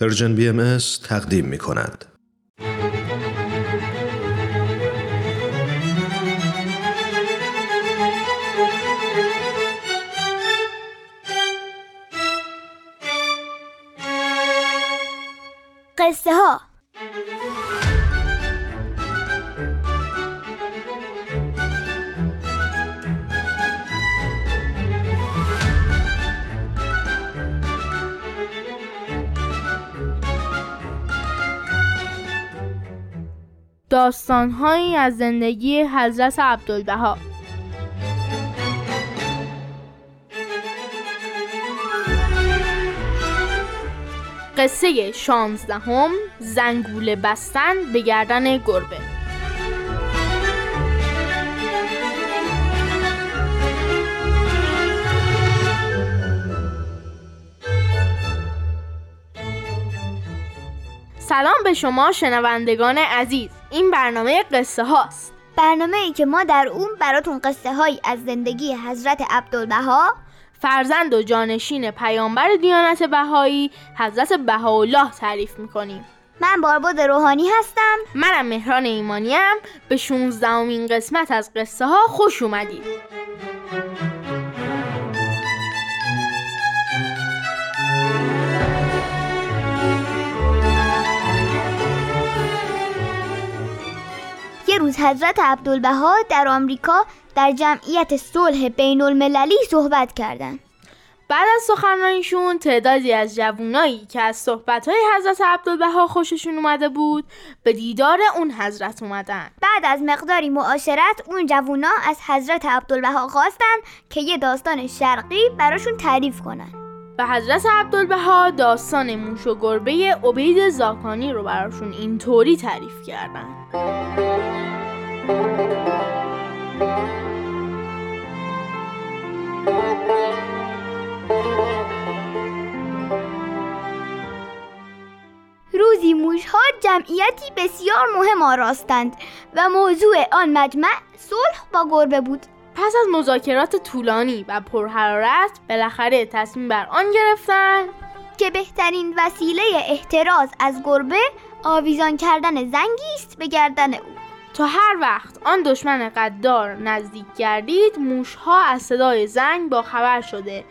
پرژن BMS تقدیم می کند. قصه ها. داستان‌هایی از زندگی حضرت عبدالبها. قصه 16، زنگوله بستن به گردن گربه. سلام به شما شنوندگان عزیز، این برنامه قصه هاست، برنامه ای که ما در اون براتون قصه هایی از زندگی حضرت عبدالبها، فرزند و جانشین پیامبر دیانت بهایی حضرت بهاءالله تعریف میکنیم. من باربد روحانی هستم. منم مهران ایمانی ام. به 16مین قسمت از قصه ها خوش اومدید. یه روز حضرت عبدالبها در آمریکا در جمعیت صلح بین المللی صحبت کردند. بعد از سخنرانیشون تعدادی از جوانایی که از صحبت‌های حضرت عبدالبها خوششون اومده بود به دیدار اون حضرت اومدن. بعد از مقداری معاشرت اون جوانا از حضرت عبدالبها خواستن که یه داستان شرقی براشون تعریف کنن و حضرت عبدالبها داستان موش و گربه عبید زاکانی رو براشون اینطوری تعریف کردن. روزی موش‌ها جمعیتی بسیار مهم آراستند و موضوع آن مجمع صلح با گربه بود. پس از مذاکرات طولانی و پرحرارت بالاخره تصمیم بر آن گرفتند که بهترین وسیله احتراز از گربه آویزان کردن زنگی است به گردن او. تا هر وقت آن دشمن غدار نزدیک گردید، موش‌ها از صدای زنگ باخبر شده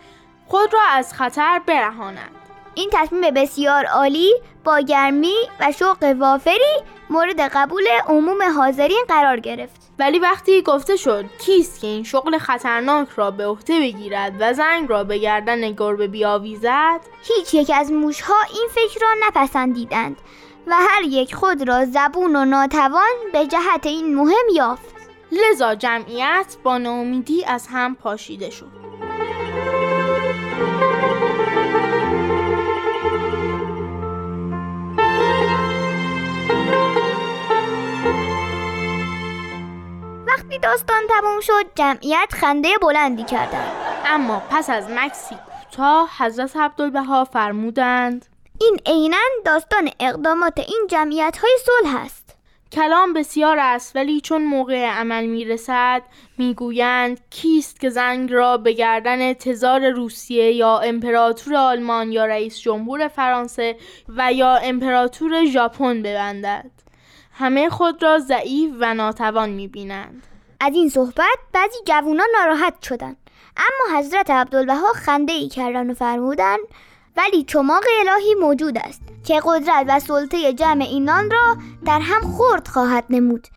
خود را از خطر برهانند. این تصمیم بسیار عالی با گرمی و شوق وافری مورد قبول عموم حاضرین قرار گرفت. ولی وقتی گفته شد کیست که این شغل خطرناک را به عهده بگیرد و زنگ را به گردن گربه بیاویزد، هیچ یک از موش‌ها این فکر را نپسندیدند و هر یک خود را زبون و ناتوان به جهت این مهم یافت. لذا جمعیت با ناامیدی از هم پاشیده شد. وقتی داستان تموم شد جمعیت خنده بلندی کردند. اما پس از مکسی کوتاه حضرت عبدالبها فرمودند این عیناً داستان اقدامات این جمعیت‌های صلح است. کلام بسیار است، ولی چون موقع عمل میرسد میگویند کیست که زنگ را به گردن تزار روسیه یا امپراتور آلمان یا رئیس جمهور فرانسه و یا امپراتور ژاپن ببندد. همه خود را ضعیف و ناتوان میبینند. از این صحبت بعضی جوانان ناراحت شدند، اما حضرت عبدالبها خنده‌ای کردند و فرمودند ولی چماق الهی موجود است که قدرت و سلطه جمع اینان را در هم خرد خواهد نمود.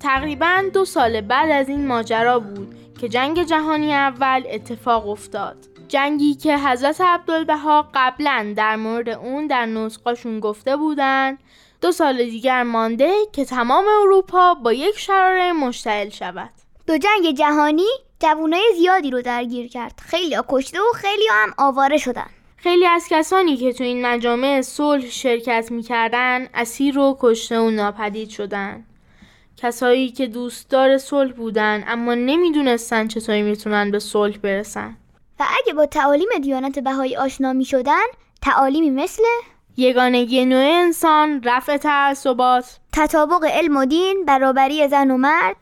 تقریباً 2 سال بعد از این ماجرا بود که جنگ جهانی اول اتفاق افتاد. جنگی که حضرت عبدالبها قبلاً در مورد اون در نسخه‌شون گفته بودن 2 سال دیگر مانده که تمام اروپا با یک شراره مشتعل شود. 2 جنگ جهانی جوانای زیادی رو درگیر کرد. خیلی ها کشته و خیلی ها هم آواره شدن. خیلی از کسانی که تو این مجامع صلح شرکت می‌کردن اسیر و کشته و ناپدید شدن. کسایی که دوستدار صلح بودن اما نمی‌دونستن چطوری میتونن به صلح برسن. و اگه با تعالیم دیانت بهایی آشنا می‌شدن، تعالیمی مثل یگانگی نوع انسان، رفع تعصبات، تطابق علم و دین، برابری زن و مرد،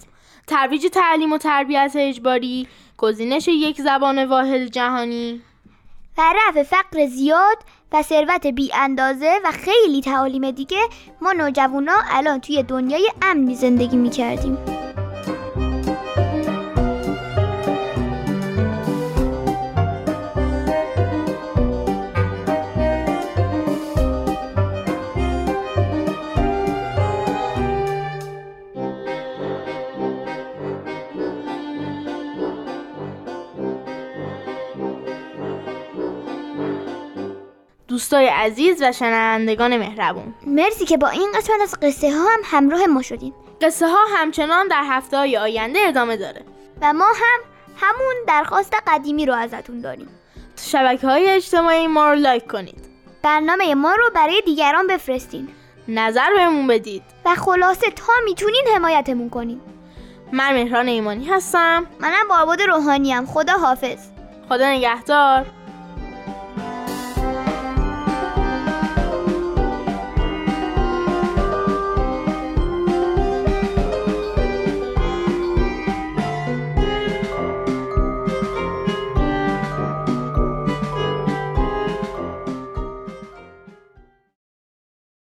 ترویج تعلیم و تربیت اجباری، گزینش یک زبان واحد جهانی و رفع فقر زیاد و ثروت بی اندازه و خیلی تعالیم دیگه. ما نوجوانا الان توی دنیای امنی زندگی میکردیم. دوستای عزیز و شنوندگان مهربون، مرسی که با این قسمت از قصه ها هم همراه ما شدین. قصه ها همچنان در هفته های آینده ادامه داره و ما همون درخواست قدیمی رو ازتون داریم. شبکه‌های اجتماعی ما رو لایک کنید، برنامه ما رو برای دیگران بفرستین، نظر بهمون بدید و خلاصه تا میتونین حمایتمون کنین. من مهران ایمانی هستم. منم باربد روحانی ام. خدا حافظ. خدا نگهدار.